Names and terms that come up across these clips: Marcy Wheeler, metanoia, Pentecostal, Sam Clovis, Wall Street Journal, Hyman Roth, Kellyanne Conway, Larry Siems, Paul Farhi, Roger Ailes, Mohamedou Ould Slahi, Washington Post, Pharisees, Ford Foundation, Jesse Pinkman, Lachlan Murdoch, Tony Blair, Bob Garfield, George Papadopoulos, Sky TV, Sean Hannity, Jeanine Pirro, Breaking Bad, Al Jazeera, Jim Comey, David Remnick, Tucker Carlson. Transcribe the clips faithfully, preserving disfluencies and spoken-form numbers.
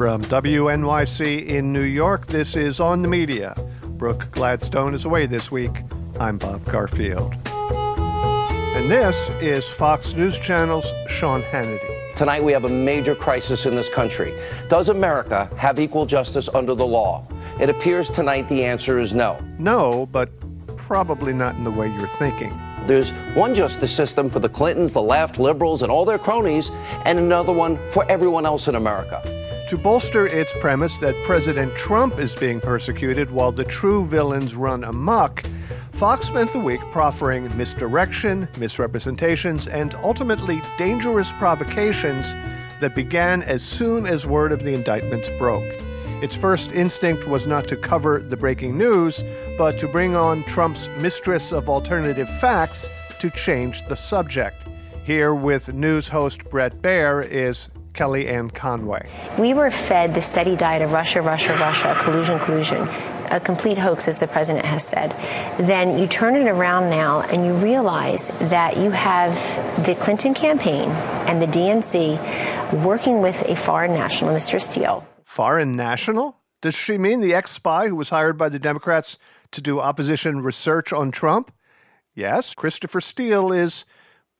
From W N Y C in New York, this is On the Media. Brooke Gladstone is away this week. I'm Bob Garfield. And this is Fox News Channel's Sean Hannity. Tonight we have a major crisis in this country. Does America have equal justice under the law? It appears tonight the answer is no. No, but probably not in the way you're thinking. There's one justice system for the Clintons, the left, liberals, and all their cronies, and another one for everyone else in America. To bolster its premise that President Trump is being persecuted while the true villains run amok, Fox spent the week proffering misdirection, misrepresentations, and ultimately dangerous provocations that began as soon as word of the indictments broke. Its first instinct was not to cover the breaking news, but to bring on Trump's mistress of alternative facts to change the subject. Here with news host Brett Baer is Kellyanne Conway. We were fed the steady diet of Russia, Russia, Russia, collusion, collusion, a complete hoax, as the president has said. Then you turn it around now and you realize that you have the Clinton campaign and the D N C working with a foreign national, Mister Steele. Foreign national? Does she mean the ex-spy who was hired by the Democrats to do opposition research on Trump? Yes, Christopher Steele is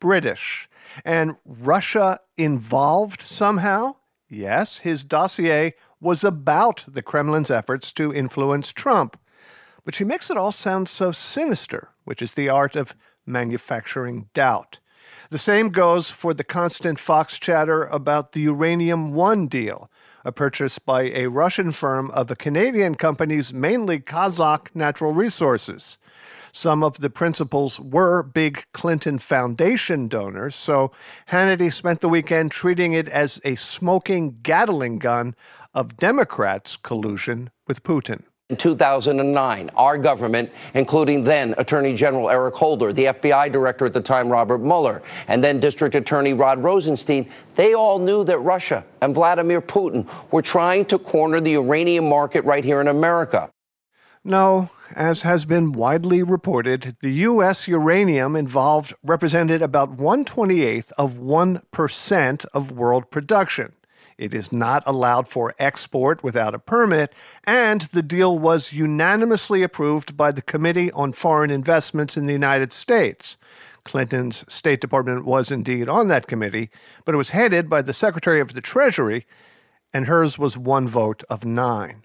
British. And Russia involved somehow? Yes, his dossier was about the Kremlin's efforts to influence Trump. But she makes it all sound so sinister, which is the art of manufacturing doubt. The same goes for the constant Fox chatter about the Uranium One deal, a purchase by a Russian firm of a Canadian company's mainly Kazakh natural resources. Some of the principals were big Clinton Foundation donors, so Hannity spent the weekend treating it as a smoking Gatling gun of Democrats' collusion with Putin. In two thousand nine, our government, including then Attorney General Eric Holder, the F B I director at the time, Robert Mueller, and then District Attorney Rod Rosenstein, they all knew that Russia and Vladimir Putin were trying to corner the uranium market right here in America. No, as has been widely reported, the U S uranium involved represented about one twenty-eighth of one percent of world production. It is not allowed for export without a permit, and the deal was unanimously approved by the Committee on Foreign Investments in the United States. Clinton's State Department was indeed on that committee, but it was headed by the Secretary of the Treasury, and hers was one vote of nine.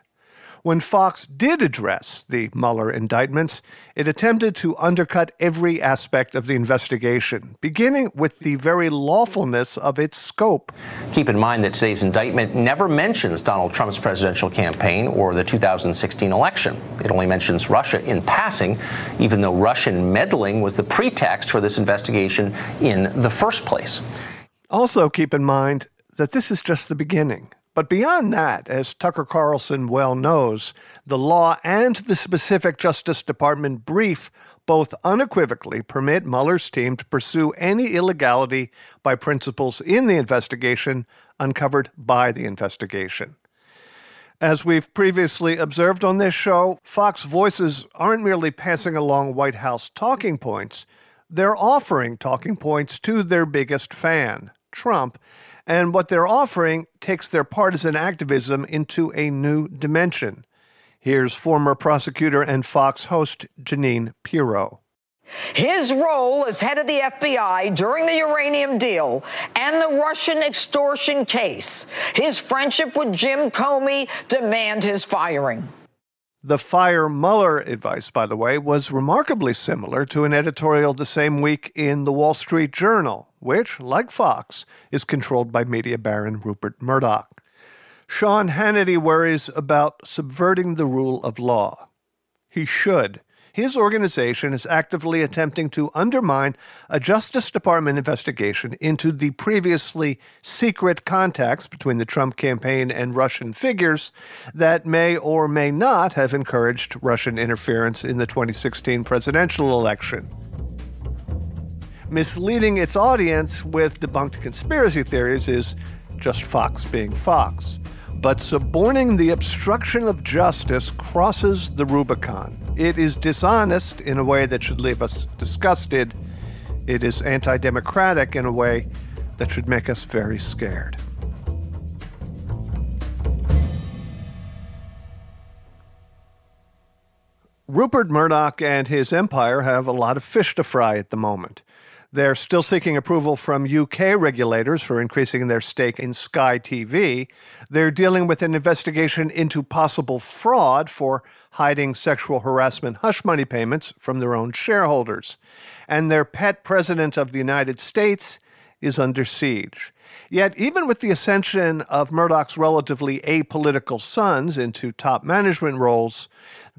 When Fox did address the Mueller indictments, it attempted to undercut every aspect of the investigation, beginning with the very lawfulness of its scope. Keep in mind that today's indictment never mentions Donald Trump's presidential campaign or the two thousand sixteen election. It only mentions Russia in passing, even though Russian meddling was the pretext for this investigation in the first place. Also keep in mind that this is just the beginning. But beyond that, as Tucker Carlson well knows, the law and the specific Justice Department brief both unequivocally permit Mueller's team to pursue any illegality by principals in the investigation uncovered by the investigation. As we've previously observed on this show, Fox voices aren't merely passing along White House talking points. They're offering talking points to their biggest fan, Trump, and what they're offering takes their partisan activism into a new dimension. Here's former prosecutor and Fox host Jeanine Pirro. His role as head of the F B I during the uranium deal and the Russian extortion case, his friendship with Jim Comey, demand his firing. The fire Mueller advice, by the way, was remarkably similar to an editorial the same week in the Wall Street Journal, which, like Fox, is controlled by media baron Rupert Murdoch. Sean Hannity worries about subverting the rule of law. He should. His organization is actively attempting to undermine a Justice Department investigation into the previously secret contacts between the Trump campaign and Russian figures that may or may not have encouraged Russian interference in the twenty sixteen presidential election. Misleading its audience with debunked conspiracy theories is just Fox being Fox. But suborning the obstruction of justice crosses the Rubicon. It is dishonest in a way that should leave us disgusted. It is anti-democratic in a way that should make us very scared. Rupert Murdoch and his empire have a lot of fish to fry at the moment. They're still seeking approval from U K regulators for increasing their stake in Sky T V. They're dealing with an investigation into possible fraud for hiding sexual harassment hush money payments from their own shareholders. And their pet president of the United States is under siege. Yet, even with the ascension of Murdoch's relatively apolitical sons into top management roles,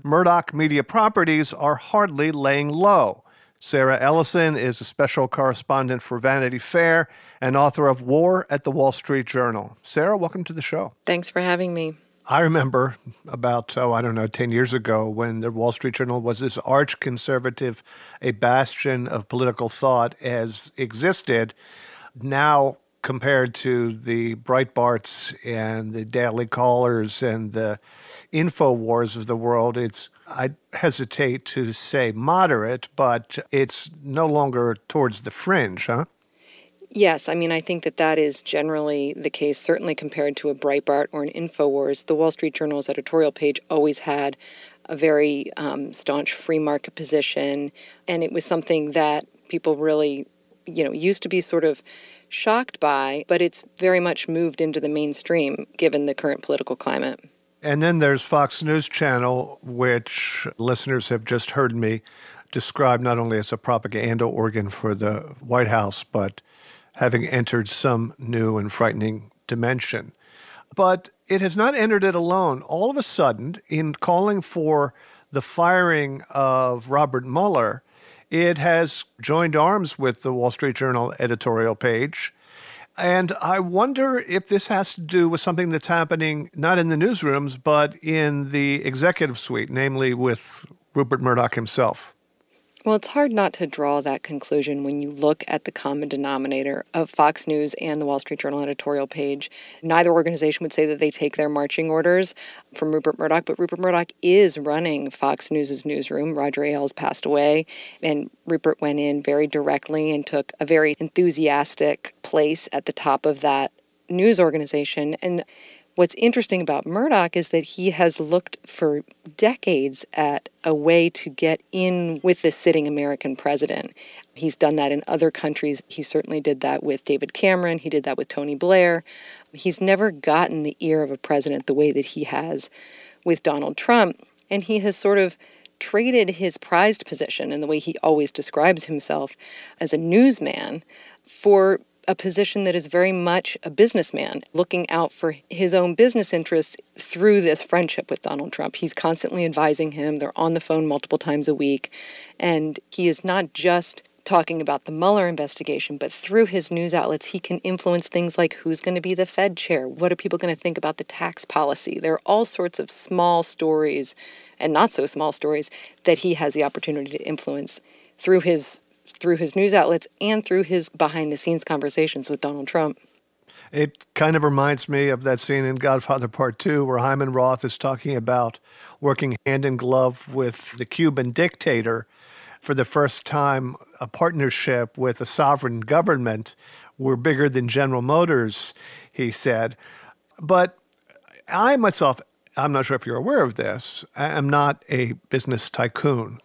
Murdoch media properties are hardly laying low. Sarah Ellison is a special correspondent for Vanity Fair and author of War at the Wall Street Journal. Sarah, welcome to the show. Thanks for having me. I remember about, oh, I don't know, ten years ago when the Wall Street Journal was this arch-conservative, a bastion of political thought as existed. Now, compared to the Breitbarts and the Daily Callers and the Infowars of the world, it's, I hesitate to say moderate, but it's no longer towards the fringe, huh? Yes. I mean, I think that that is generally the case, certainly compared to a Breitbart or an Infowars. The Wall Street Journal's editorial page always had a very um, staunch free market position, and it was something that people really, you know, used to be sort of shocked by, but it's very much moved into the mainstream given the current political climate. And then there's Fox News Channel, which listeners have just heard me describe not only as a propaganda organ for the White House, but having entered some new and frightening dimension. But it has not entered it alone. All of a sudden, in calling for the firing of Robert Mueller, it has joined arms with the Wall Street Journal editorial page. And I wonder if this has to do with something that's happening not in the newsrooms, but in the executive suite, namely with Rupert Murdoch himself. Well, it's hard not to draw that conclusion when you look at the common denominator of Fox News and the Wall Street Journal editorial page. Neither organization would say that they take their marching orders from Rupert Murdoch, but Rupert Murdoch is running Fox News' newsroom. Roger Ailes passed away, and Rupert went in very directly and took a very enthusiastic place at the top of that news organization. And what's interesting about Murdoch is that he has looked for decades at a way to get in with the sitting American president. He's done that in other countries. He certainly did that with David Cameron. He did that with Tony Blair. He's never gotten the ear of a president the way that he has with Donald Trump. And he has sort of traded his prized position and the way he always describes himself as a newsman for a position that is very much a businessman, looking out for his own business interests through this friendship with Donald Trump. He's constantly advising him. They're on the phone multiple times a week. And he is not just talking about the Mueller investigation, but through his news outlets, he can influence things like who's going to be the Fed chair, what are people going to think about the tax policy. There are all sorts of small stories and not so small stories that he has the opportunity to influence through his through his news outlets and through his behind-the-scenes conversations with Donald Trump. It kind of reminds me of that scene in Godfather Part Two where Hyman Roth is talking about working hand-in-glove with the Cuban dictator for the first time, a partnership with a sovereign government. We're bigger than General Motors, he said. But I myself, I'm not sure if you're aware of this, I'm not a business tycoon.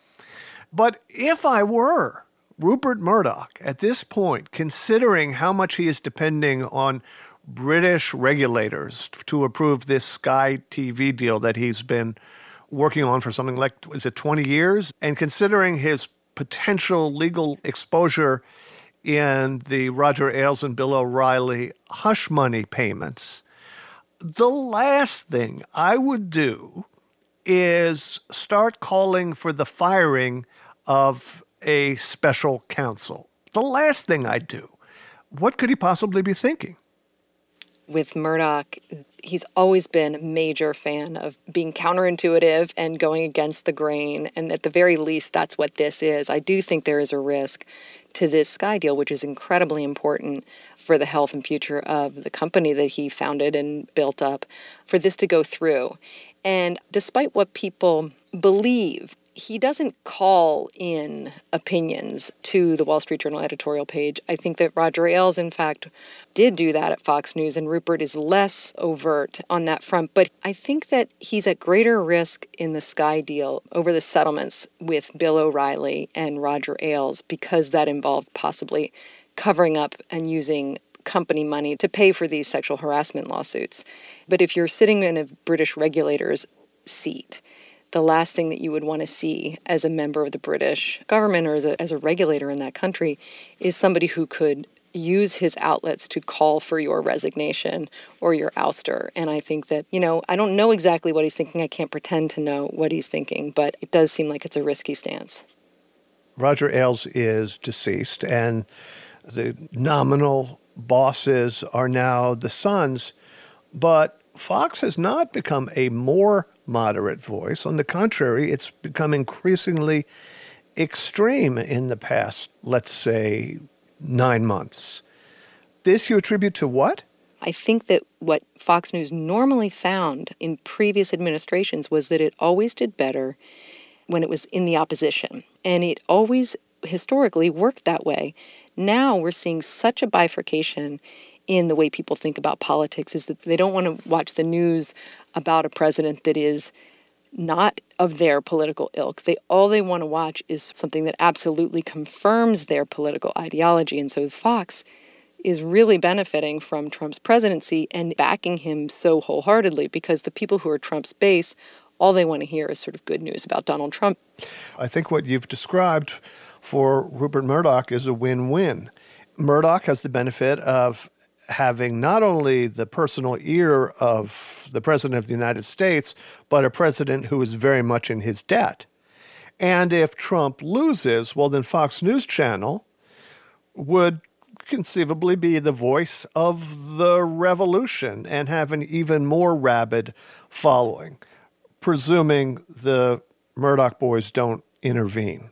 But if I were, Rupert Murdoch, at this point, considering how much he is depending on British regulators to approve this Sky T V deal that he's been working on for something like, is it twenty years? And considering his potential legal exposure in the Roger Ailes and Bill O'Reilly hush money payments, the last thing I would do is start calling for the firing of a special counsel. The last thing I'd do. What could he possibly be thinking? With Murdoch, he's always been a major fan of being counterintuitive and going against the grain. And at the very least, that's what this is. I do think there is a risk to this Sky deal, which is incredibly important for the health and future of the company that he founded and built up, for this to go through. And despite what people believe, he doesn't call in opinions to the Wall Street Journal editorial page. I think that Roger Ailes, in fact, did do that at Fox News, and Rupert is less overt on that front. But I think that he's at greater risk in the Sky deal over the settlements with Bill O'Reilly and Roger Ailes, because that involved possibly covering up and using company money to pay for these sexual harassment lawsuits. But if you're sitting in a British regulator's seat, the last thing that you would want to see as a member of the British government or as a, as a regulator in that country is somebody who could use his outlets to call for your resignation or your ouster. And I think that, you know, I don't know exactly what he's thinking. I can't pretend to know what he's thinking, but it does seem like it's a risky stance. Roger Ailes is deceased, and the nominal bosses are now the sons, but Fox has not become a more moderate voice. On the contrary, it's become increasingly extreme in the past, let's say, nine months. This you attribute to what? I think that what Fox News normally found in previous administrations was that it always did better when it was in the opposition. And it always historically worked that way. Now we're seeing such a bifurcation in the way people think about politics, is that they don't want to watch the news about a president that is not of their political ilk. They all they want to watch is something that absolutely confirms their political ideology. And so Fox is really benefiting from Trump's presidency and backing him so wholeheartedly, because the people who are Trump's base, all they want to hear is sort of good news about Donald Trump. I think what you've described for Rupert Murdoch is a win-win. Murdoch has the benefit of having not only the personal ear of the president of the United States, but a president who is very much in his debt. And if Trump loses, well, then Fox News Channel would conceivably be the voice of the revolution and have an even more rabid following, presuming the Murdoch boys don't intervene.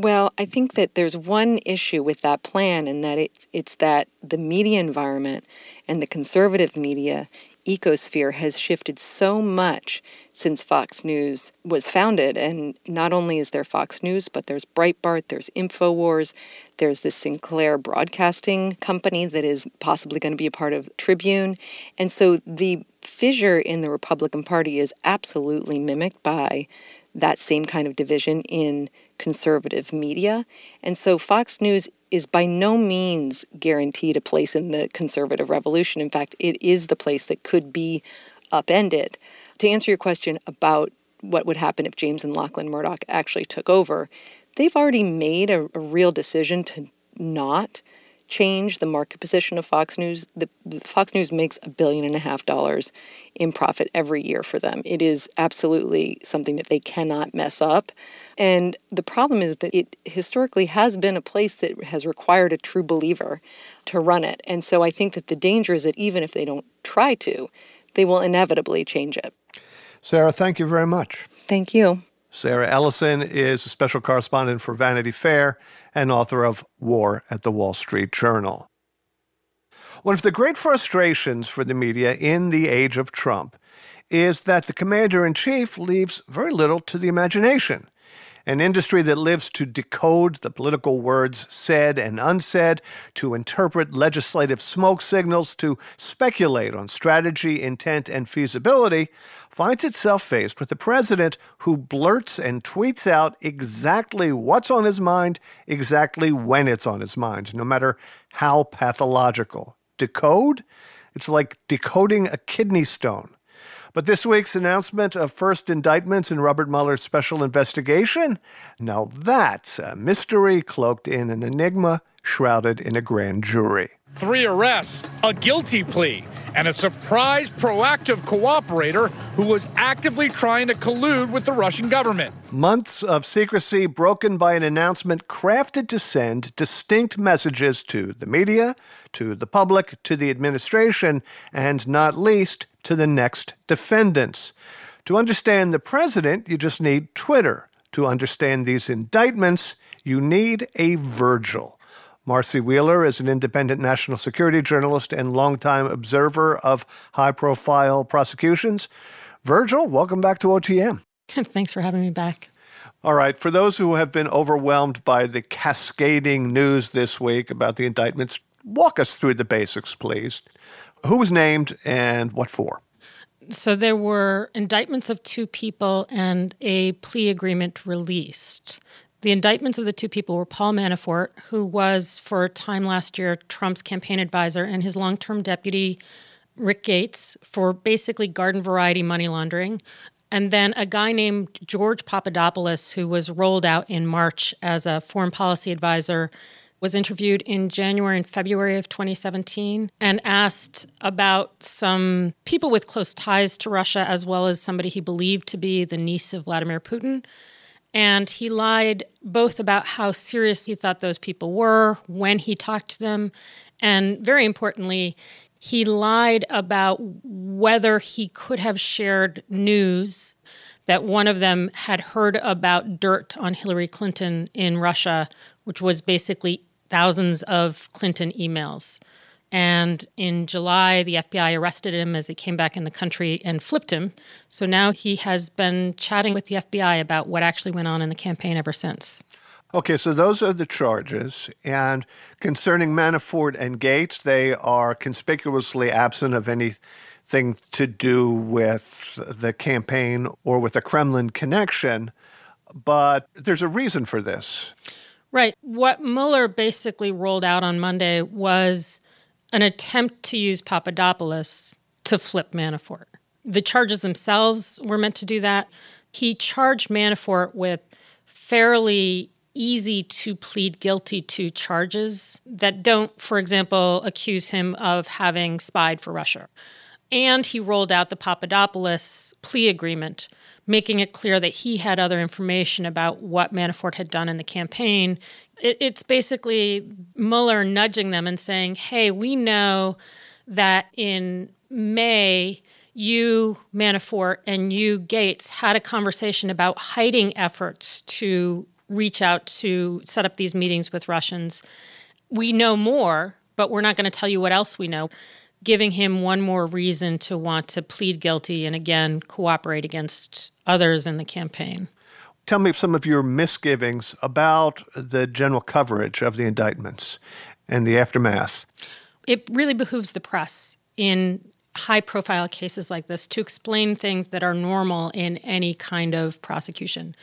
Well, I think that there's one issue with that plan, and that it, it's that the media environment and the conservative media ecosphere has shifted so much since Fox News was founded. And not only is there Fox News, but there's Breitbart, there's Infowars, there's the Sinclair Broadcasting Company that is possibly going to be a part of Tribune. And so the fissure in the Republican Party is absolutely mimicked by that same kind of division in conservative media. And so Fox News is by no means guaranteed a place in the conservative revolution. In fact, it is the place that could be upended. To answer your question about what would happen if James and Lachlan Murdoch actually took over, they've already made a, a real decision to not change the market position of Fox News. The, Fox News makes a billion and a half dollars in profit every year for them. It is absolutely something that they cannot mess up. And the problem is that it historically has been a place that has required a true believer to run it. And so I think that the danger is that even if they don't try to, they will inevitably change it. Sarah, thank you very much. Thank you. Sarah Ellison is a special correspondent for Vanity Fair and author of War at the Wall Street Journal. One of the great frustrations for the media in the age of Trump is that the commander-in-chief leaves very little to the imagination. An industry that lives to decode the political words said and unsaid, to interpret legislative smoke signals, to speculate on strategy, intent, and feasibility, finds itself faced with a president who blurts and tweets out exactly what's on his mind, exactly when it's on his mind, no matter how pathological. Decode? It's like decoding a kidney stone. But this week's announcement of first indictments in Robert Mueller's special investigation? Now that's a mystery cloaked in an enigma, shrouded in a grand jury. Three arrests, a guilty plea, and a surprise proactive cooperator who was actively trying to collude with the Russian government. Months of secrecy broken by an announcement crafted to send distinct messages to the media, to the public, to the administration, and not least to the next defendants. To understand the president, you just need Twitter. To understand these indictments, you need a Virgil. Marcy Wheeler is an independent national security journalist and longtime observer of high-profile prosecutions. Virgil, welcome back to O T M. Thanks for having me back. All right. For those who have been overwhelmed by the cascading news this week about the indictments, walk us through the basics, please. Who was named and what for? So there were indictments of two people and a plea agreement released. The indictments of the two people were Paul Manafort, who was for a time last year Trump's campaign advisor, and his long-term deputy, Rick Gates, for basically garden variety money laundering. And then a guy named George Papadopoulos, who was rolled out in March as a foreign policy advisor, was interviewed in January and February of twenty seventeen and asked about some people with close ties to Russia, as well as somebody he believed to be the niece of Vladimir Putin. And he lied both about how serious he thought those people were, when he talked to them, and very importantly, he lied about whether he could have shared news that one of them had heard about dirt on Hillary Clinton in Russia, which was basically thousands of Clinton emails. And in July, the F B I arrested him as he came back in the country and flipped him. So now he has been chatting with the F B I about what actually went on in the campaign ever since. Okay, so those are the charges. And concerning Manafort and Gates, they are conspicuously absent of anything to do with the campaign or with a Kremlin connection. But there's a reason for this. Right. What Mueller basically rolled out on Monday was an attempt to use Papadopoulos to flip Manafort. The charges themselves were meant to do that. He charged Manafort with fairly easy to plead guilty to charges that don't, for example, accuse him of having spied for Russia. And he rolled out the Papadopoulos plea agreement, making it clear that he had other information about what Manafort had done in the campaign. It, it's basically Mueller nudging them and saying, hey, we know that in May, you, Manafort, and you, Gates, had a conversation about hiding efforts to reach out to set up these meetings with Russians. We know more, but we're not going to tell you what else we know, giving him one more reason to want to plead guilty and, again, cooperate against others in the campaign. Tell me some of your misgivings about the general coverage of the indictments and the aftermath. It really behooves the press in high-profile cases like this to explain things that are normal in any kind of prosecution.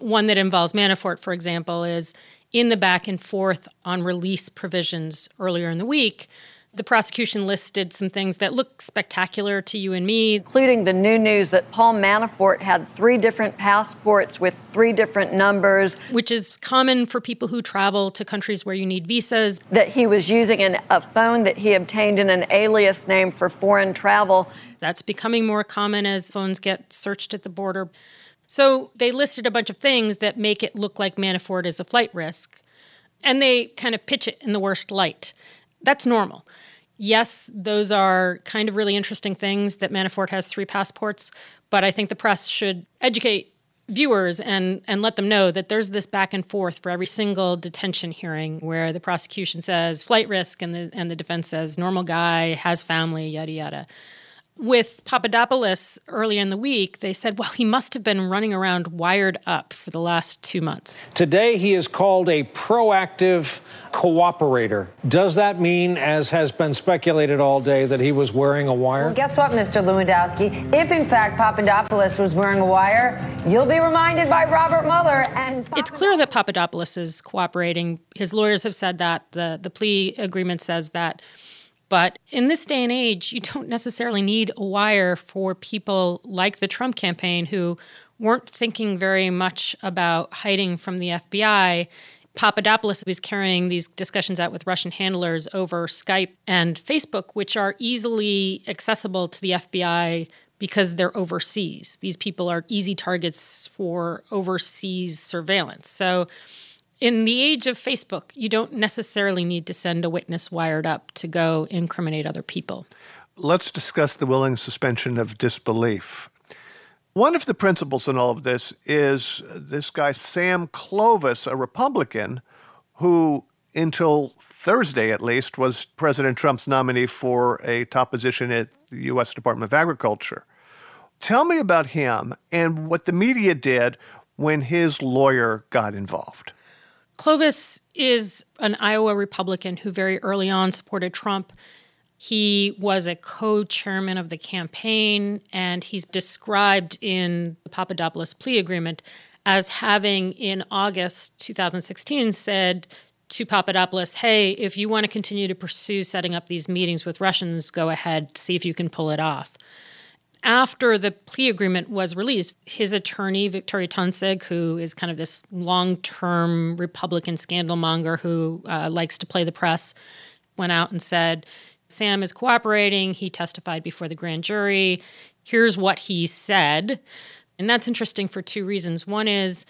One that involves Manafort, for example, is in the back and forth on release provisions earlier in the week, the prosecution listed some things that look spectacular to you and me, including the new news that Paul Manafort had three different passports with three different numbers, which is common for people who travel to countries where you need visas, that he was using an, a phone that he obtained in an alias name for foreign travel. That's becoming more common as phones get searched at the border. So they listed a bunch of things that make it look like Manafort is a flight risk, and they kind of pitch it in the worst light. That's normal. Yes, those are kind of really interesting things that Manafort has three passports, but I think the press should educate viewers and, and let them know that there's this back and forth for every single detention hearing where the prosecution says flight risk and the, and the defense says normal guy, has family, yada, yada. With Papadopoulos earlier in the week, they said, well, he must have been running around wired up for the last two months. Today, he is called a proactive cooperator. Does that mean, as has been speculated all day, that he was wearing a wire? Well, guess what, Mister Lewandowski? If, in fact, Papadopoulos was wearing a wire, you'll be reminded by Robert Mueller and Papadopoulos. It's clear that Papadopoulos is cooperating. His lawyers have said that. The, the plea agreement says that. But in this day and age, you don't necessarily need a wire for people like the Trump campaign who weren't thinking very much about hiding from the F B I. Papadopoulos was carrying these discussions out with Russian handlers over Skype and Facebook, which are easily accessible to the F B I because they're overseas. These people are easy targets for overseas surveillance. So in the age of Facebook, you don't necessarily need to send a witness wired up to go incriminate other people. Let's discuss the willing suspension of disbelief. One of the principles in all of this is this guy, Sam Clovis, a Republican, who until Thursday at least was President Trump's nominee for a top position at the U S Department of Agriculture. Tell me about him and what the media did when his lawyer got involved. Clovis is an Iowa Republican who very early on supported Trump. He was a co-chairman of the campaign, and he's described in the Papadopoulos plea agreement as having, in August two thousand sixteen, said to Papadopoulos, hey, if you want to continue to pursue setting up these meetings with Russians, go ahead, see if you can pull it off. After the plea agreement was released, his attorney, Victoria Tunsig, who is kind of this long-term Republican scandal monger who uh, likes to play the press, went out and said, Sam is cooperating. He testified before the grand jury. Here's what he said. And that's interesting for two reasons. One is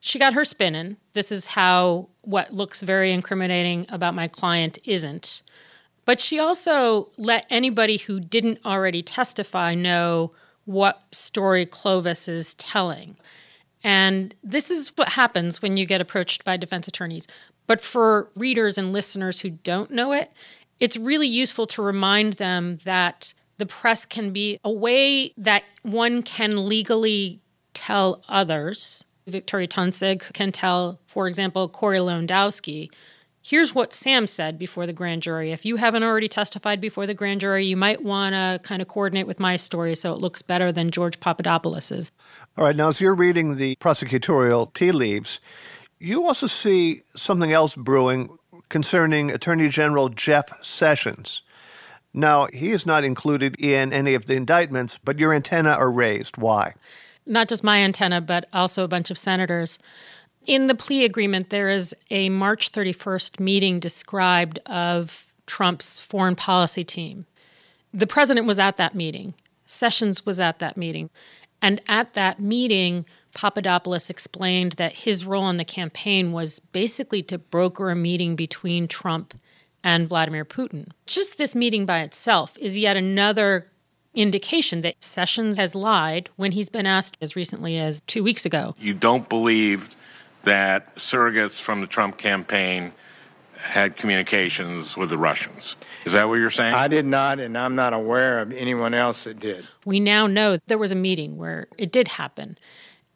she got her spinning. This is how what looks very incriminating about my client isn't. But she also let anybody who didn't already testify know what story Clovis is telling. And this is what happens when you get approached by defense attorneys. But for readers and listeners who don't know it, it's really useful to remind them that the press can be a way that one can legally tell others. Victoria Tunsig can tell, for example, Corey Lewandowski, here's what Sam said before the grand jury. If you haven't already testified before the grand jury, you might want to kind of coordinate with my story so it looks better than George Papadopoulos's. All right. Now, as you're reading the prosecutorial tea leaves, you also see something else brewing concerning Attorney General Jeff Sessions. Now, he is not included in any of the indictments, but your antenna are raised. Why? Not just my antenna, but also a bunch of senators. In the plea agreement, there is a March thirty-first meeting described of Trump's foreign policy team. The president was at that meeting. Sessions was at that meeting. And at that meeting, Papadopoulos explained that his role in the campaign was basically to broker a meeting between Trump and Vladimir Putin. Just this meeting by itself is yet another indication that Sessions has lied when he's been asked as recently as two weeks ago. You don't believe that surrogates from the Trump campaign had communications with the Russians. Is that what you're saying? I did not, and I'm not aware of anyone else that did. We now know there was a meeting where it did happen,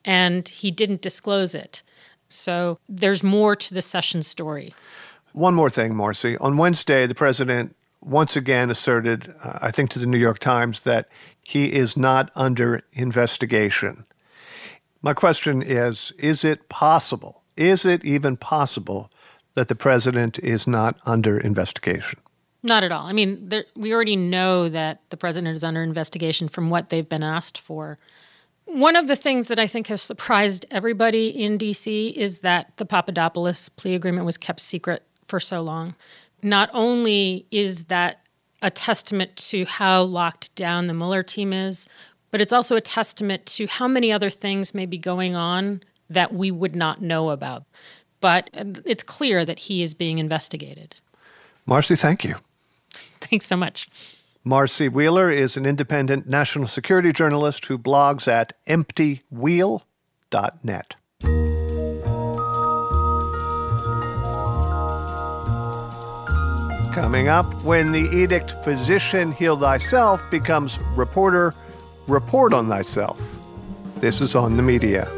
and he didn't disclose it. So there's more to the Sessions story. One more thing, Marcy. On Wednesday, the president once again asserted, uh, I think to the New York Times, that he is not under investigation. My question is, is it possible, is it even possible that the president is not under investigation? Not at all. I mean, there, we already know that the president is under investigation from what they've been asked for. One of the things that I think has surprised everybody in D C is that the Papadopoulos plea agreement was kept secret for so long. Not only is that a testament to how locked down the Mueller team is, but it's also a testament to how many other things may be going on that we would not know about. But it's clear that he is being investigated. Marcy, thank you. Thanks so much. Marcy Wheeler is an independent national security journalist who blogs at empty wheel dot net. Coming up, when the edict, physician, heal thyself, becomes reporter, report on thyself. This is On the Media.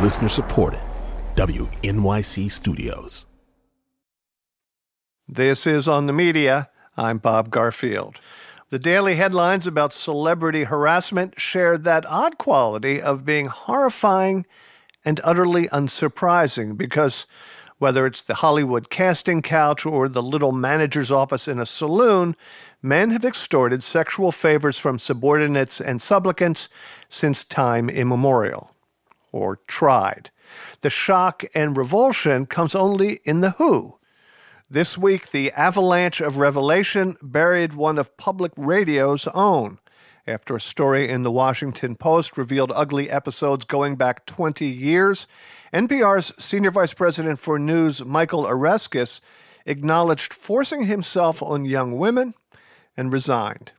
Listener-supported, W N Y C Studios. This is On the Media. I'm Bob Garfield. The daily headlines about celebrity harassment share that odd quality of being horrifying and utterly unsurprising because whether it's the Hollywood casting couch or the little manager's office in a saloon, men have extorted sexual favors from subordinates and supplicants since time immemorial. Or tried. The shock and revulsion comes only in the who. This week, the avalanche of revelation buried one of public radio's own, after a story in the Washington Post revealed ugly episodes going back twenty years. N P R's Senior Vice President for News, Michael Oreskes, acknowledged forcing himself on young women and resigned.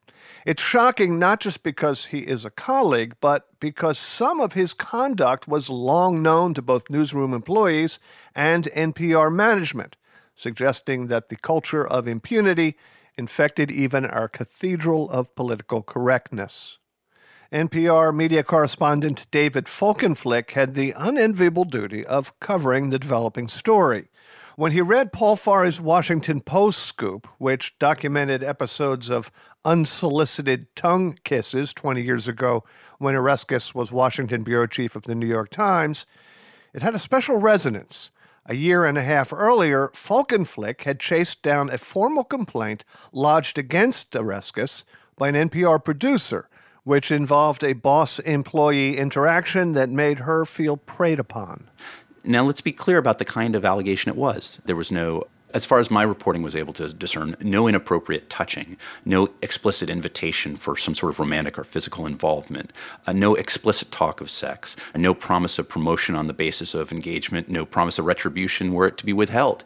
It's shocking not just because he is a colleague, but because some of his conduct was long known to both newsroom employees and N P R management, suggesting that the culture of impunity infected even our cathedral of political correctness. N P R media correspondent David Folkenflik had the unenviable duty of covering the developing story. When he read Paul Farhi's Washington Post scoop, which documented episodes of unsolicited tongue kisses twenty years ago when Oreskes was Washington bureau chief of the New York Times, it had a special resonance. A year and a half earlier, Folkenflik had chased down a formal complaint lodged against Oreskes by an N P R producer, which involved a boss-employee interaction that made her feel preyed upon. Now, let's be clear about the kind of allegation it was. There was no, as far as my reporting was able to discern, no inappropriate touching, no explicit invitation for some sort of romantic or physical involvement, uh, no explicit talk of sex, no promise of promotion on the basis of engagement, no promise of retribution were it to be withheld.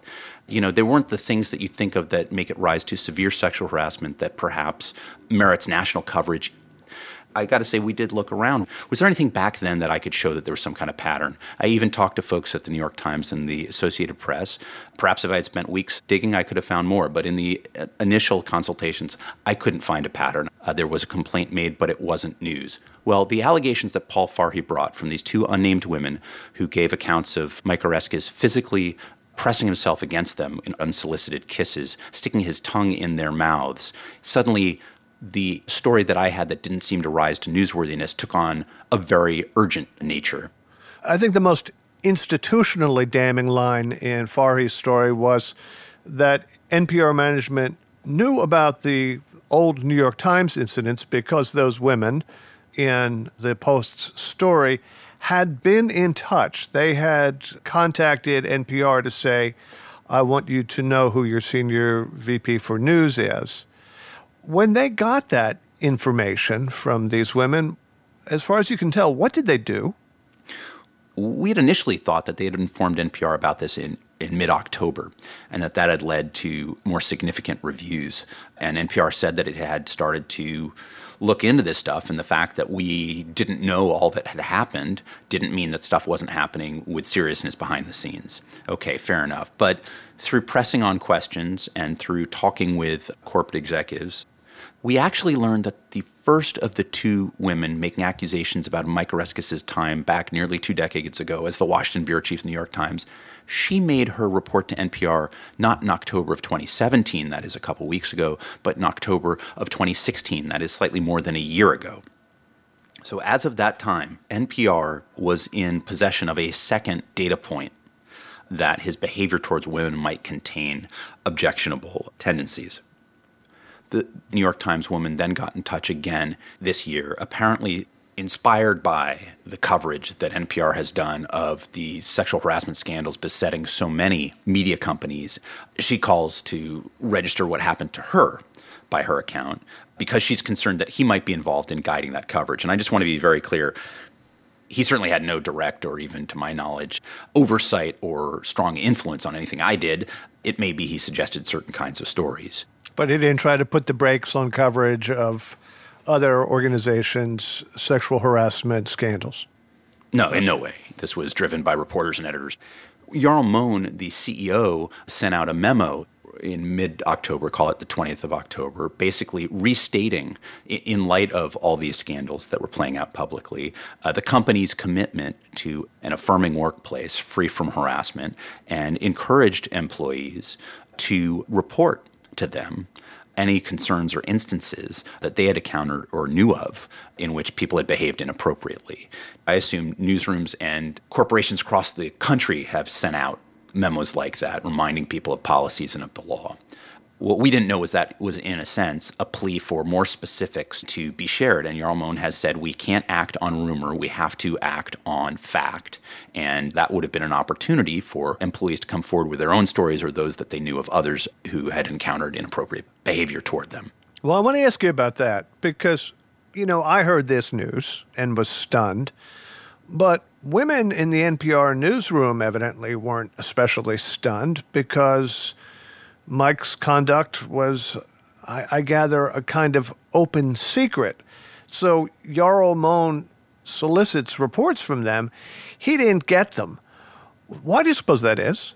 You know, they weren't the things that you think of that make it rise to severe sexual harassment that perhaps merits national coverage. I got to say, we did look around. Was there anything back then that I could show that there was some kind of pattern? I even talked to folks at the New York Times and the Associated Press. Perhaps if I had spent weeks digging, I could have found more. But in the initial consultations, I couldn't find a pattern. Uh, there was a complaint made, but it wasn't news. Well, the allegations that Paul Farhi brought from these two unnamed women who gave accounts of Mike Oreskes physically pressing himself against them in unsolicited kisses, sticking his tongue in their mouths, suddenly the story that I had that didn't seem to rise to newsworthiness took on a very urgent nature. I think the most institutionally damning line in Farhi's story was that N P R management knew about the old New York Times incidents because those women in the Post's story had been in touch. They had contacted N P R to say, I want you to know who your senior V P for news is. When they got that information from these women, as far as you can tell, what did they do? We had initially thought that they had informed N P R about this in, in mid-October and that that had led to more significant reviews. And N P R said that it had started to look into this stuff, and the fact that we didn't know all that had happened didn't mean that stuff wasn't happening with seriousness behind the scenes. Okay, fair enough. But through pressing on questions and through talking with corporate executives, we actually learned that the first of the two women making accusations about Mike Oreskes' time back nearly two decades ago as the Washington bureau chief of the New York Times, she made her report to N P R not in October of twenty seventeen, that is a couple weeks ago, but in October of twenty sixteen, that is slightly more than a year ago. So as of that time, N P R was in possession of a second data point that his behavior towards women might contain objectionable tendencies. The New York Times woman then got in touch again this year, apparently inspired by the coverage that N P R has done of the sexual harassment scandals besetting so many media companies. She calls to register what happened to her, by her account, because she's concerned that he might be involved in guiding that coverage. And I just want to be very clear. He certainly had no direct or even, to my knowledge, oversight or strong influence on anything I did. It may be he suggested certain kinds of stories. But he didn't try to put the brakes on coverage of other organizations' sexual harassment scandals. No, in no way. This was driven by reporters and editors. Jarl Mohn, the C E O, sent out a memo in mid-October, call it the twentieth of October, basically restating, in light of all these scandals that were playing out publicly, uh, the company's commitment to an affirming workplace free from harassment, and encouraged employees to report to them any concerns or instances that they had encountered or knew of in which people had behaved inappropriately. I assume newsrooms and corporations across the country have sent out memos like that, reminding people of policies and of the law. What we didn't know was that was, in a sense, a plea for more specifics to be shared. And Jarl Mohn has said, we can't act on rumor. We have to act on fact. And that would have been an opportunity for employees to come forward with their own stories or those that they knew of others who had encountered inappropriate behavior toward them. Well, I want to ask you about that, because you know, I heard this news and was stunned, but women in the N P R newsroom evidently weren't especially stunned, because Mike's conduct was, I, I gather, a kind of open secret. So Jarl Mohn solicits reports from them. He didn't get them. Why do you suppose that is?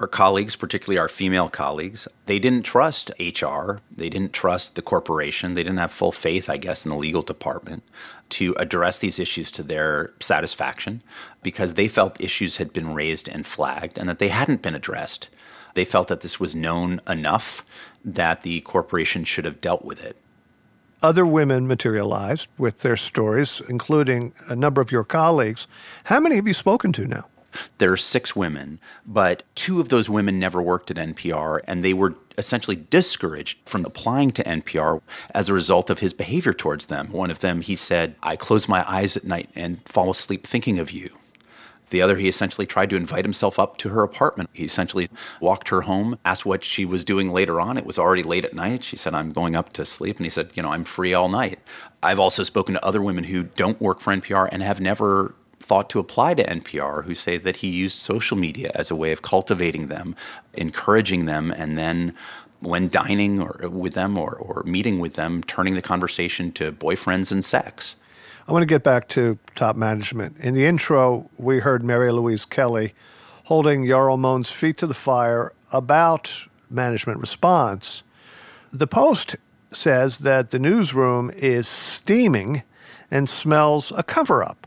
Our colleagues, particularly our female colleagues, they didn't trust H R. They didn't trust the corporation. They didn't have full faith, I guess, in the legal department to address these issues to their satisfaction, because they felt issues had been raised and flagged and that they hadn't been addressed. They felt that this was known enough that the corporation should have dealt with it. Other women materialized with their stories, including a number of your colleagues. How many have you spoken to now? There are six women, but two of those women never worked at N P R, and they were essentially discouraged from applying to N P R as a result of his behavior towards them. One of them, he said, "I close my eyes at night and fall asleep thinking of you." The other, he essentially tried to invite himself up to her apartment. He essentially walked her home, asked what she was doing later on. It was already late at night. She said, "I'm going up to sleep." And he said, "You know, I'm free all night." I've also spoken to other women who don't work for N P R and have never thought to apply to N P R, who say that he used social media as a way of cultivating them, encouraging them, and then when dining or with them or, or meeting with them, turning the conversation to boyfriends and sex. I want to get back to top management. In the intro, we heard Mary Louise Kelly holding Jarl Mohn's feet to the fire about management response. The Post says that the newsroom is steaming and smells a cover-up.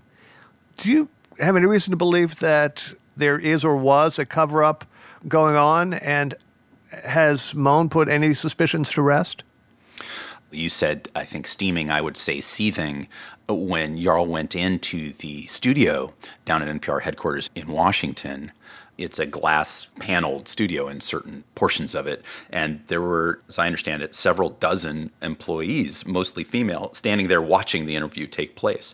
Do you have any reason to believe that there is or was a cover-up going on, and has Mohn put any suspicions to rest? You said, I think, steaming. I would say seething. When Jarl went into the studio down at N P R headquarters in Washington, it's a glass-paneled studio in certain portions of it, and there were, as I understand it, several dozen employees, mostly female, standing there watching the interview take place.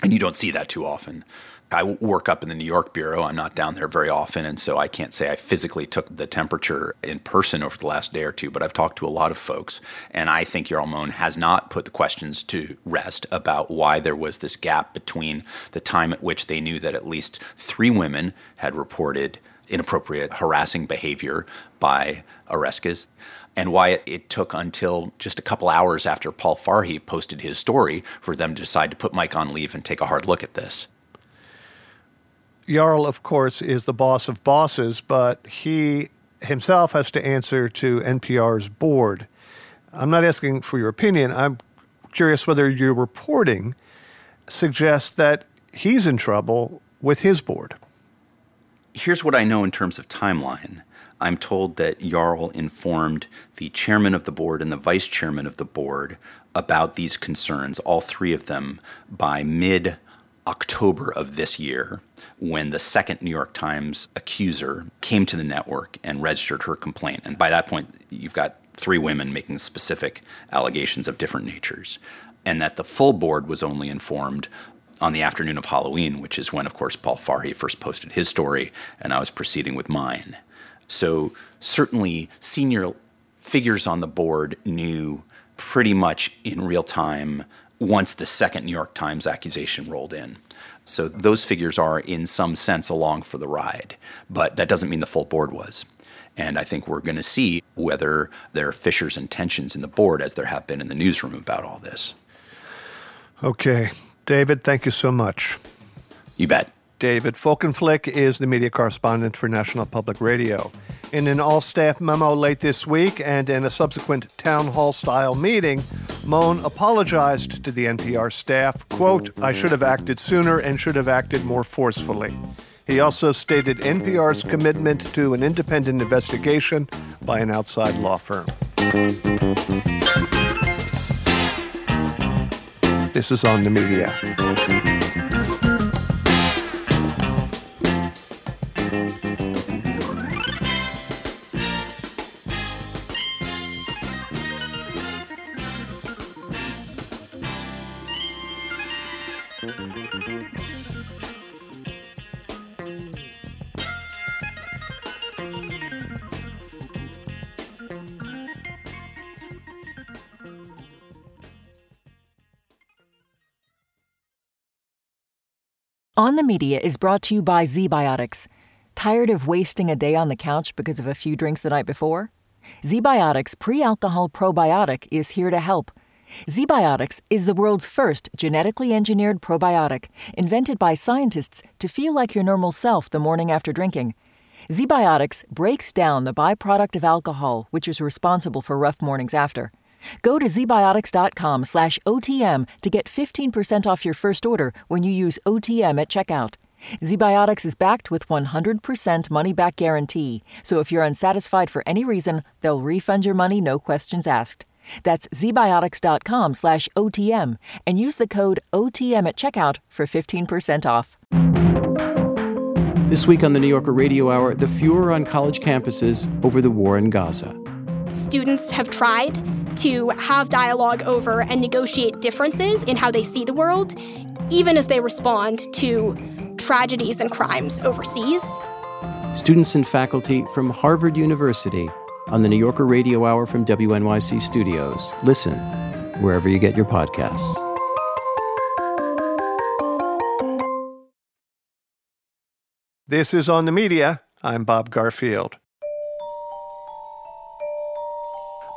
And you don't see that too often. I work up in the New York bureau. I'm not down there very often, and so I can't say I physically took the temperature in person over the last day or two, but I've talked to a lot of folks, and I think Jarl Mohn has not put the questions to rest about why there was this gap between the time at which they knew that at least three women had reported inappropriate harassing behavior by Oreskes, and why it, it took until just a couple hours after Paul Farhi posted his story for them to decide to put Mike on leave and take a hard look at this. Jarl, of course, is the boss of bosses, but he himself has to answer to N P R's board. I'm not asking for your opinion. I'm curious whether your reporting suggests that he's in trouble with his board. Here's what I know in terms of timeline. I'm told that Jarl informed the chairman of the board and the vice chairman of the board about these concerns, all three of them, by mid-October of this year, when the second New York Times accuser came to the network and registered her complaint. And by that point, you've got three women making specific allegations of different natures, and that the full board was only informed on the afternoon of Halloween, which is when, of course, Paul Farhi first posted his story, and I was proceeding with mine. So certainly senior figures on the board knew pretty much in real time once the second New York Times accusation rolled in. So those figures are, in some sense, along for the ride. But that doesn't mean the full board was. And I think we're going to see whether there are fissures and tensions in the board, as there have been in the newsroom, about all this. Okay. David, thank you so much. You bet. David Folkenflik is the media correspondent for National Public Radio. In an all-staff memo late this week and in a subsequent town hall-style meeting, Mohn apologized to the N P R staff, quote, "I should have acted sooner and should have acted more forcefully." He also stated N P R's commitment to an independent investigation by an outside law firm. This is On the Media. On the Media is brought to you by ZBiotics. Tired of wasting a day on the couch because of a few drinks the night before? ZBiotics Pre-Alcohol Probiotic is here to help. ZBiotics is the world's first genetically engineered probiotic, invented by scientists to feel like your normal self the morning after drinking. ZBiotics breaks down the byproduct of alcohol, which is responsible for rough mornings after. Go to zbiotics.com slash OTM to get fifteen percent off your first order when you use O T M at checkout. ZBiotics is backed with one hundred percent money-back guarantee, so if you're unsatisfied for any reason, they'll refund your money, no questions asked. That's zbiotics.com slash OTM, and use the code O T M at checkout for fifteen percent off. This week on the New Yorker Radio Hour, the furor on college campuses over the war in Gaza. Students have tried to have dialogue over and negotiate differences in how they see the world, even as they respond to tragedies and crimes overseas. Students and faculty from Harvard University on the New Yorker Radio Hour from W N Y C Studios. Listen wherever you get your podcasts. This is On the Media. I'm Bob Garfield.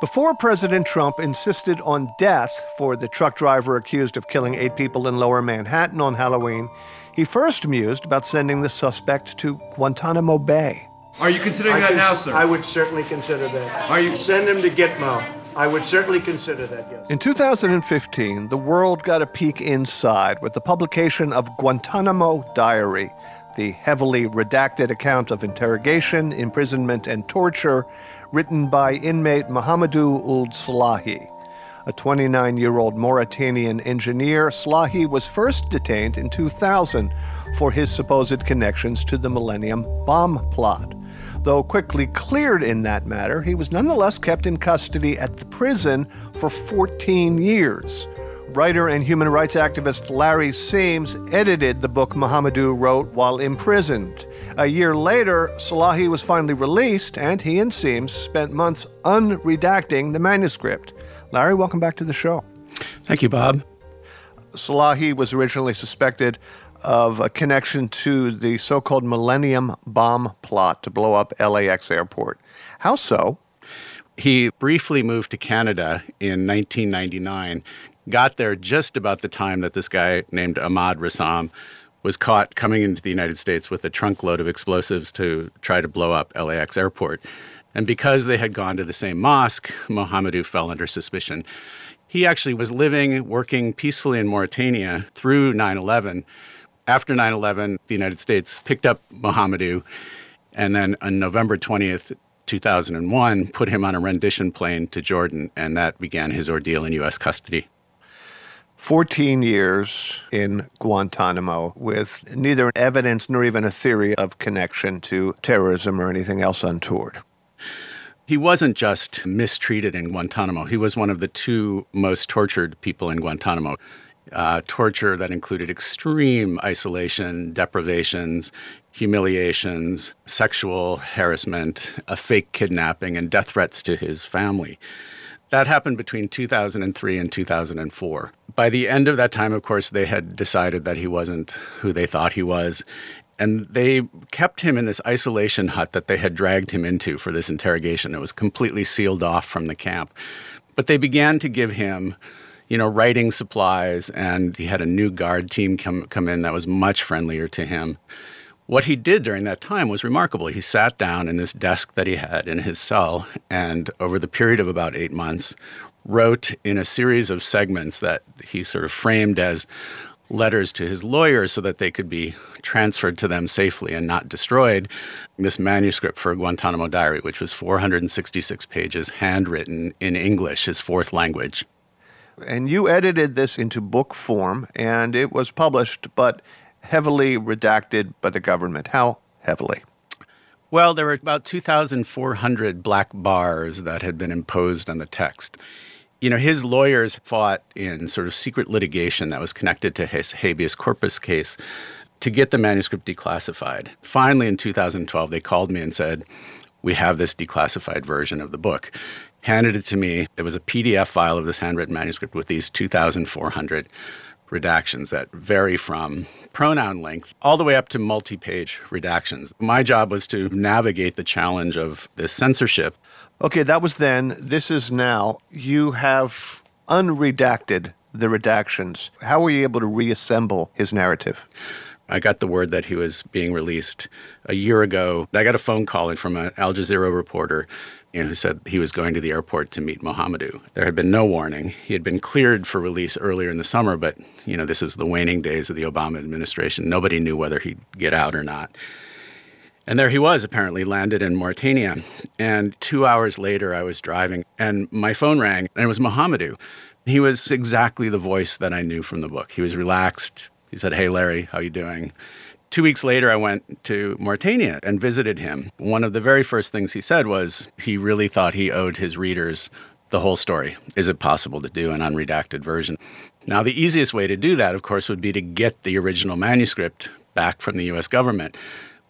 Before President Trump insisted on death for the truck driver accused of killing eight people in Lower Manhattan on Halloween, he first mused about sending the suspect to Guantanamo Bay. Are you considering I that cons- now, sir? I would certainly consider that. Are you send him to Gitmo? I would certainly consider that, yes. In two thousand fifteen, the world got a peek inside with the publication of Guantanamo Diary, the heavily redacted account of interrogation, imprisonment, and torture written by inmate Mohamedou Ould Slahi. A twenty-nine-year-old Mauritanian engineer, Slahi was first detained in two thousand for his supposed connections to the Millennium Bomb plot. Though quickly cleared in that matter, he was nonetheless kept in custody at the prison for fourteen years. Writer and human rights activist Larry Siems edited the book Mohamedou wrote while imprisoned. A year later, Slahi was finally released, and he and Siems spent months unredacting the manuscript. Larry, welcome back to the show. Thank you, Bob. Slahi was originally suspected of a connection to the so-called Millennium Bomb plot to blow up L A X airport. How so? He briefly moved to Canada in nineteen ninety-nine, got there just about the time that this guy named Ahmad Rassam was caught coming into the United States with a trunk load of explosives to try to blow up L A X airport. And because they had gone to the same mosque, Mohamedou fell under suspicion. He actually was living, working peacefully in Mauritania through nine eleven. After nine eleven, the United States picked up Mohamedou, and then on November twentieth, two thousand one, put him on a rendition plane to Jordan, and that began his ordeal in U S custody. fourteen years in Guantanamo with neither evidence nor even a theory of connection to terrorism or anything else untoward. He wasn't just mistreated in Guantanamo. He was one of the two most tortured people in Guantanamo. Uh, torture that included extreme isolation, deprivations, humiliations, sexual harassment, a fake kidnapping, and death threats to his family. That happened between two thousand three and two thousand four. By the end of that time, of course, they had decided that he wasn't who they thought he was. And they kept him in this isolation hut that they had dragged him into for this interrogation. It was completely sealed off from the camp. But they began to give him, you know, writing supplies, and he had a new guard team come, come in that was much friendlier to him. What he did during that time was remarkable. He sat down in this desk that he had in his cell, and over the period of about eight months, wrote in a series of segments that he sort of framed as letters to his lawyers so that they could be transferred to them safely and not destroyed, this manuscript for Guantanamo Diary, which was four hundred sixty-six pages, handwritten in English, his fourth language. And you edited this into book form, and it was published, but heavily redacted by the government. How heavily? Well, there were about two thousand four hundred black bars that had been imposed on the text. You know, his lawyers fought in sort of secret litigation that was connected to his habeas corpus case to get the manuscript declassified. Finally, in two thousand twelve, they called me and said, "We have this declassified version of the book." Handed it to me. It was a P D F file of this handwritten manuscript with these two thousand four hundred redactions that vary from pronoun length all the way up to multi-page redactions. My job was to navigate the challenge of this censorship. Okay, that was then. This is now. You have unredacted the redactions. How were you able to reassemble his narrative? I got the word that he was being released a year ago. I got a phone call from an Al Jazeera reporter and who said he was going to the airport to meet Mohamedou. There had been no warning. He had been cleared for release earlier in the summer, but, you know, this was the waning days of the Obama administration. Nobody knew whether he'd get out or not. And there he was, apparently, landed in Mauritania. And two hours later, I was driving, and my phone rang, and it was Mohamedou. He was exactly the voice that I knew from the book. He was relaxed. He said, "Hey, Larry, how you doing?" Two weeks later, I went to Mauritania and visited him. One of the very first things he said was he really thought he owed his readers the whole story. Is it possible to do an unredacted version? Now, the easiest way to do that, of course, would be to get the original manuscript back from the U S government.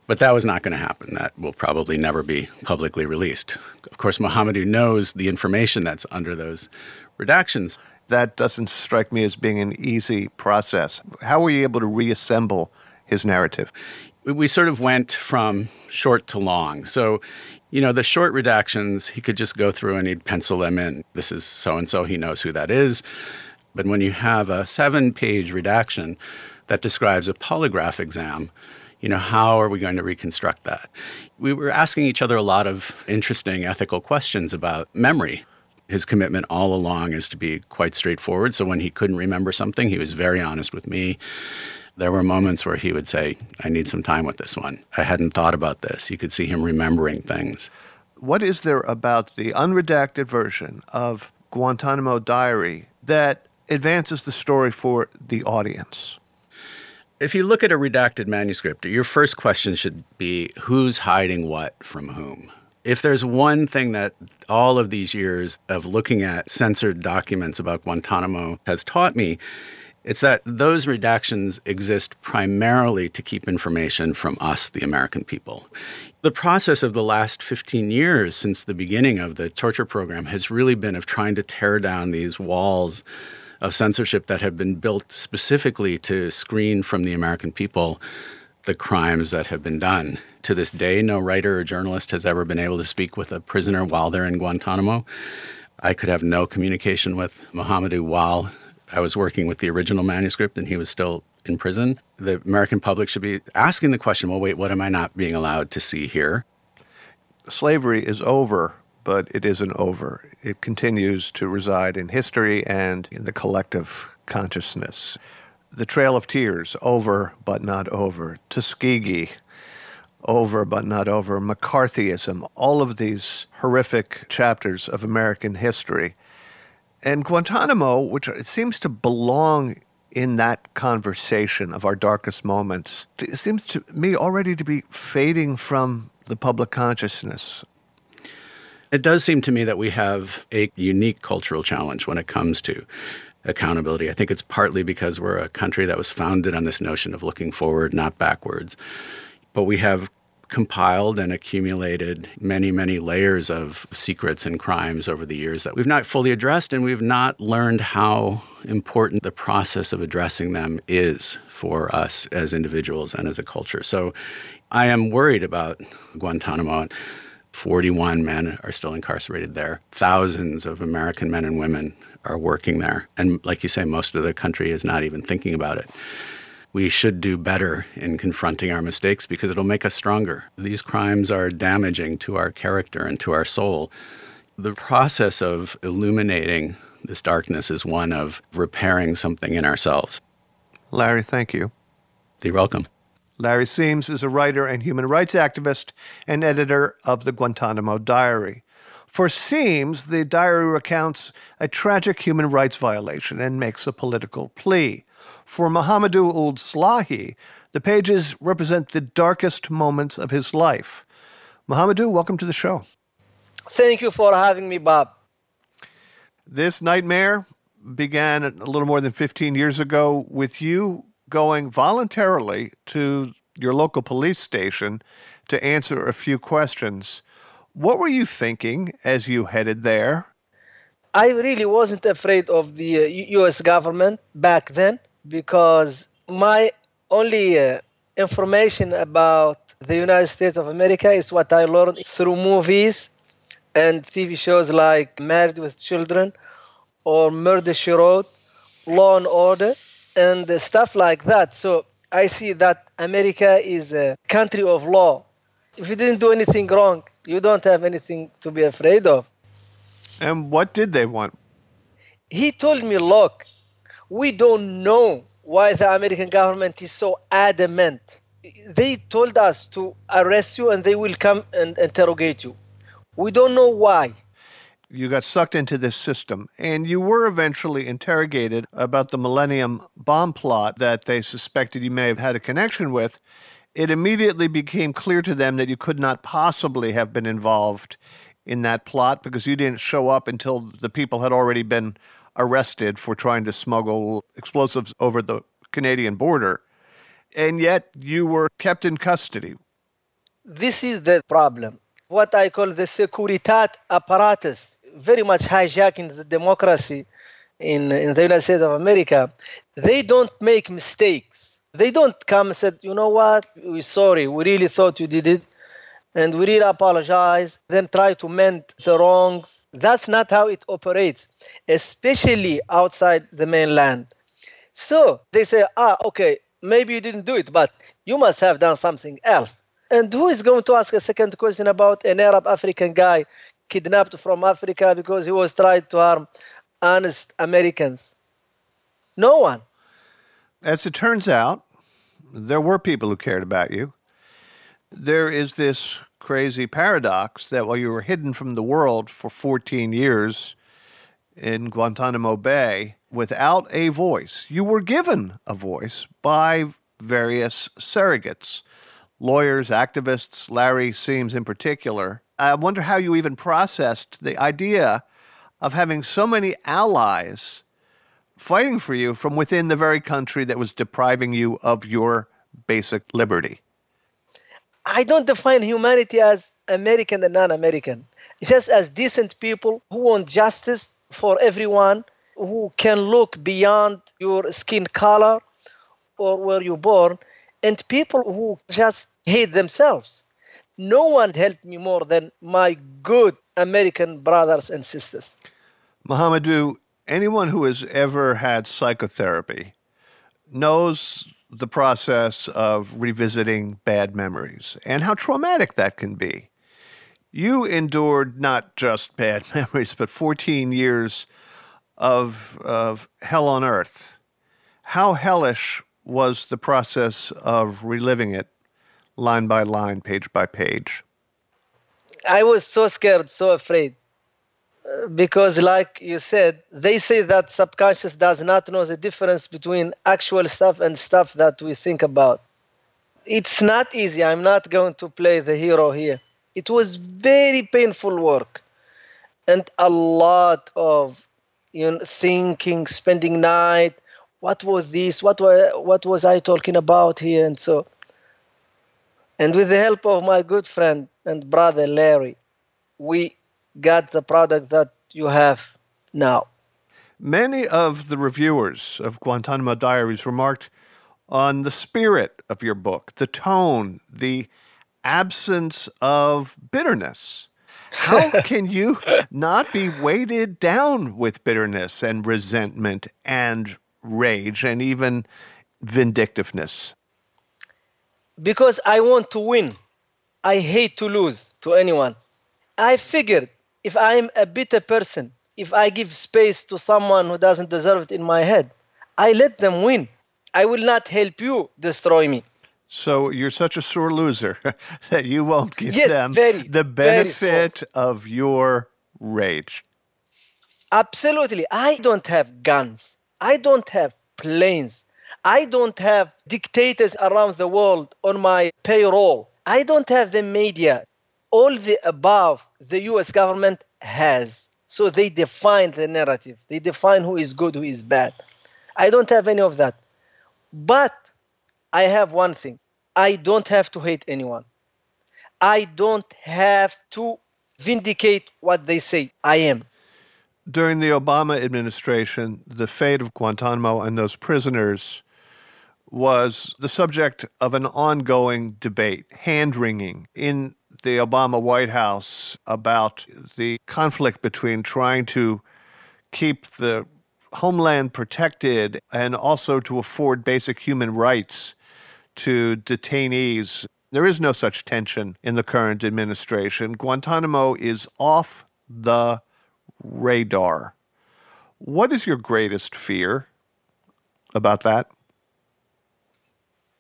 But that was not going to happen. That will probably never be publicly released. Of course, Mohamedou knows the information that's under those redactions. That doesn't strike me as being an easy process. How were you able to reassemble his narrative? We sort of went from short to long. So, you know, the short redactions, he could just go through and he'd pencil them in. This is so-and-so, he knows who that is. But when you have a seven-page redaction that describes a polygraph exam, you know, how are we going to reconstruct that? We were asking each other a lot of interesting ethical questions about memory. His commitment all along is to be quite straightforward. So when he couldn't remember something, he was very honest with me. There were moments where he would say, "I need some time with this one. I hadn't thought about this." You could see him remembering things. What is there about the unredacted version of Guantanamo Diary that advances the story for the audience? If you look at a redacted manuscript, your first question should be, who's hiding what from whom? If there's one thing that all of these years of looking at censored documents about Guantanamo has taught me, it's that those redactions exist primarily to keep information from us, the American people. The process of the last fifteen years since the beginning of the torture program has really been of trying to tear down these walls of censorship that have been built specifically to screen from the American people the crimes that have been done. To this day, no writer or journalist has ever been able to speak with a prisoner while they're in Guantanamo. I could have no communication with Mohamedou while I was working with the original manuscript and he was still in prison. The American public should be asking the question, well, wait, what am I not being allowed to see here? Slavery is over, but it isn't over. It continues to reside in history and in the collective consciousness. The Trail of Tears, over but not over. Tuskegee, over but not over. McCarthyism, all of these horrific chapters of American history. And Guantanamo, which it seems to belong in that conversation of our darkest moments, it seems to me already to be fading from the public consciousness. It does seem to me that we have a unique cultural challenge when it comes to accountability. I think it's partly because we're a country that was founded on this notion of looking forward, not backwards. But we have compiled and accumulated many, many layers of secrets and crimes over the years that we've not fully addressed, and we've not learned how important the process of addressing them is for us as individuals and as a culture. So I am worried about Guantanamo. forty-one men are still incarcerated there. Thousands of American men and women are working there. And like you say, most of the country is not even thinking about it. We should do better in confronting our mistakes because it'll make us stronger. These crimes are damaging to our character and to our soul. The process of illuminating this darkness is one of repairing something in ourselves. Larry, thank you. You're welcome. Larry Siems is a writer and human rights activist and editor of the Guantanamo Diary. For Siems, the diary recounts a tragic human rights violation and makes a political plea. For Mohamedou Ould Slahi, the pages represent the darkest moments of his life. Mohamedou, welcome to the show. Thank you for having me, Bob. This nightmare began a little more than fifteen years ago with you going voluntarily to your local police station to answer a few questions. What were you thinking as you headed there? I really wasn't afraid of the U S government back then. because my only uh, information about the United States of America is what I learned through movies and T V shows like Married with Children or Murder, She Wrote, Law and Order, and stuff like that. So I see that America is a country of law. If you didn't do anything wrong, you don't have anything to be afraid of. And what did they want? He told me, look, we don't know why the American government is so adamant. They told us to arrest you and they will come and interrogate you. We don't know why. You got sucked into this system, and you were eventually interrogated about the Millennium Bomb plot that they suspected you may have had a connection with. It immediately became clear to them that you could not possibly have been involved in that plot because you didn't show up until the people had already been arrested for trying to smuggle explosives over the Canadian border. And yet you were kept in custody. This is the problem. What I call the Securitat apparatus, very much hijacking the democracy in, in the United States of America. They don't make mistakes. They don't come and say, you know what, we're sorry, we really thought you did it, and we really apologize, then try to mend the wrongs. That's not how it operates, especially outside the mainland. So they say, ah, okay, maybe you didn't do it, but you must have done something else. And who is going to ask a second question about an Arab African guy kidnapped from Africa because he was trying to harm honest Americans? No one. As it turns out, there were people who cared about you. There is this crazy paradox that while you were hidden from the world for fourteen years in Guantanamo Bay without a voice, you were given a voice by various surrogates. Lawyers, activists, Larry Siems in particular. I wonder how you even processed the idea of having so many allies fighting for you from within the very country that was depriving you of your basic liberty. I don't define humanity as American and non-American, just as decent people who want justice for everyone, who can look beyond your skin color or where you're born, and people who just hate themselves. No one helped me more than my good American brothers and sisters. Mohamedou, anyone who has ever had psychotherapy knows the process of revisiting bad memories and how traumatic that can be. You endured not just bad memories, but fourteen years of, of hell on earth. How hellish was the process of reliving it line by line, page by page? I was so scared, so afraid, because like you said, they say that subconscious does not know the difference between actual stuff and stuff that we think about. It's not easy. I'm not going to play the hero here. It was very painful work and a lot of you know, thinking, spending night, what was this? What were, what was I talking about here? And so, and with the help of my good friend and brother Larry, we got the product that you have now. Many of the reviewers of Guantanamo Diaries remarked on the spirit of your book, the tone, the absence of bitterness. How can you not be weighted down with bitterness and resentment and rage and even vindictiveness? Because I want to win. I hate to lose to anyone. I figured if I'm a bitter person, if I give space to someone who doesn't deserve it in my head, I let them win. I will not help you destroy me. So you're such a sore loser that you won't give yes, them very, the benefit of your rage. Absolutely. I don't have guns. I don't have planes. I don't have dictators around the world on my payroll. I don't have the media. All the above, the U S government has. So they define the narrative. They define who is good, who is bad. I don't have any of that. But I have one thing. I don't have to hate anyone. I don't have to vindicate what they say I am. during the Obama administration, the fate of Guantanamo and those prisoners was the subject of an ongoing debate, hand-wringing in the Obama White House about the conflict between trying to keep the homeland protected and also to afford basic human rights to detainees. There is no such tension in the current administration. Guantanamo is off the radar. What is your greatest fear about that?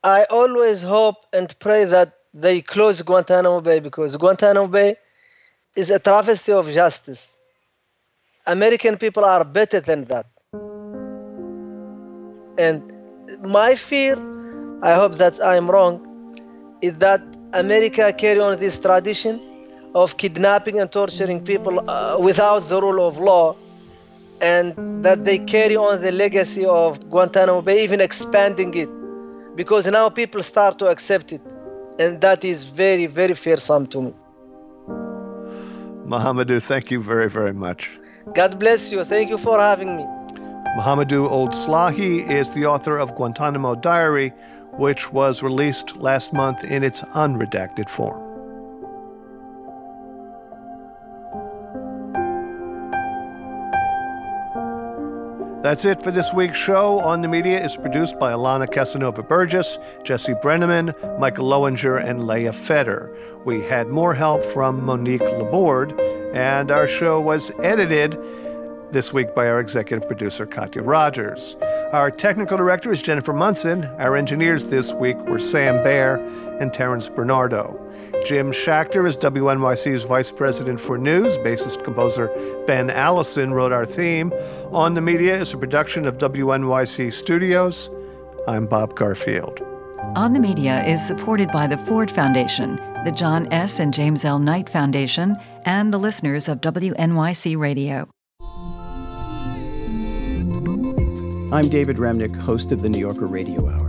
I always hope and pray that they close Guantanamo Bay, because Guantanamo Bay is a travesty of justice. American people are better than that. And my fear, I hope that I'm wrong, is that America carry on this tradition of kidnapping and torturing people uh, without the rule of law, and that they carry on the legacy of Guantanamo Bay, even expanding it, because now people start to accept it. And that is very, very fearsome to me. Mohamedou, thank you very, very much. God bless you. Thank you for having me. Mohamedou Ould Slahi is the author of Guantanamo Diary, which was released last month in its unredacted form. That's it for this week's show. On the Media is produced by Alana Casanova-Burgess, Jesse Brenneman, Michael Lowinger, and Leah Feder. We had more help from Monique Laborde, and our show was edited this week by our executive producer, Katya Rogers. Our technical director is Jennifer Munson. Our engineers this week were Sam Baer and Terrence Bernardo. Jim Schachter is W N Y C's vice president for news. Bassist composer Ben Allison wrote our theme. On the Media is a production of W N Y C Studios. I'm Bob Garfield. On the Media is supported by the Ford Foundation, the John S. and James L. Knight Foundation, and the listeners of W N Y C Radio. I'm David Remnick, host of the New Yorker Radio Hour.